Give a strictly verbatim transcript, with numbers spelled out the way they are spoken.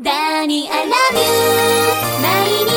ダニー I love you 毎日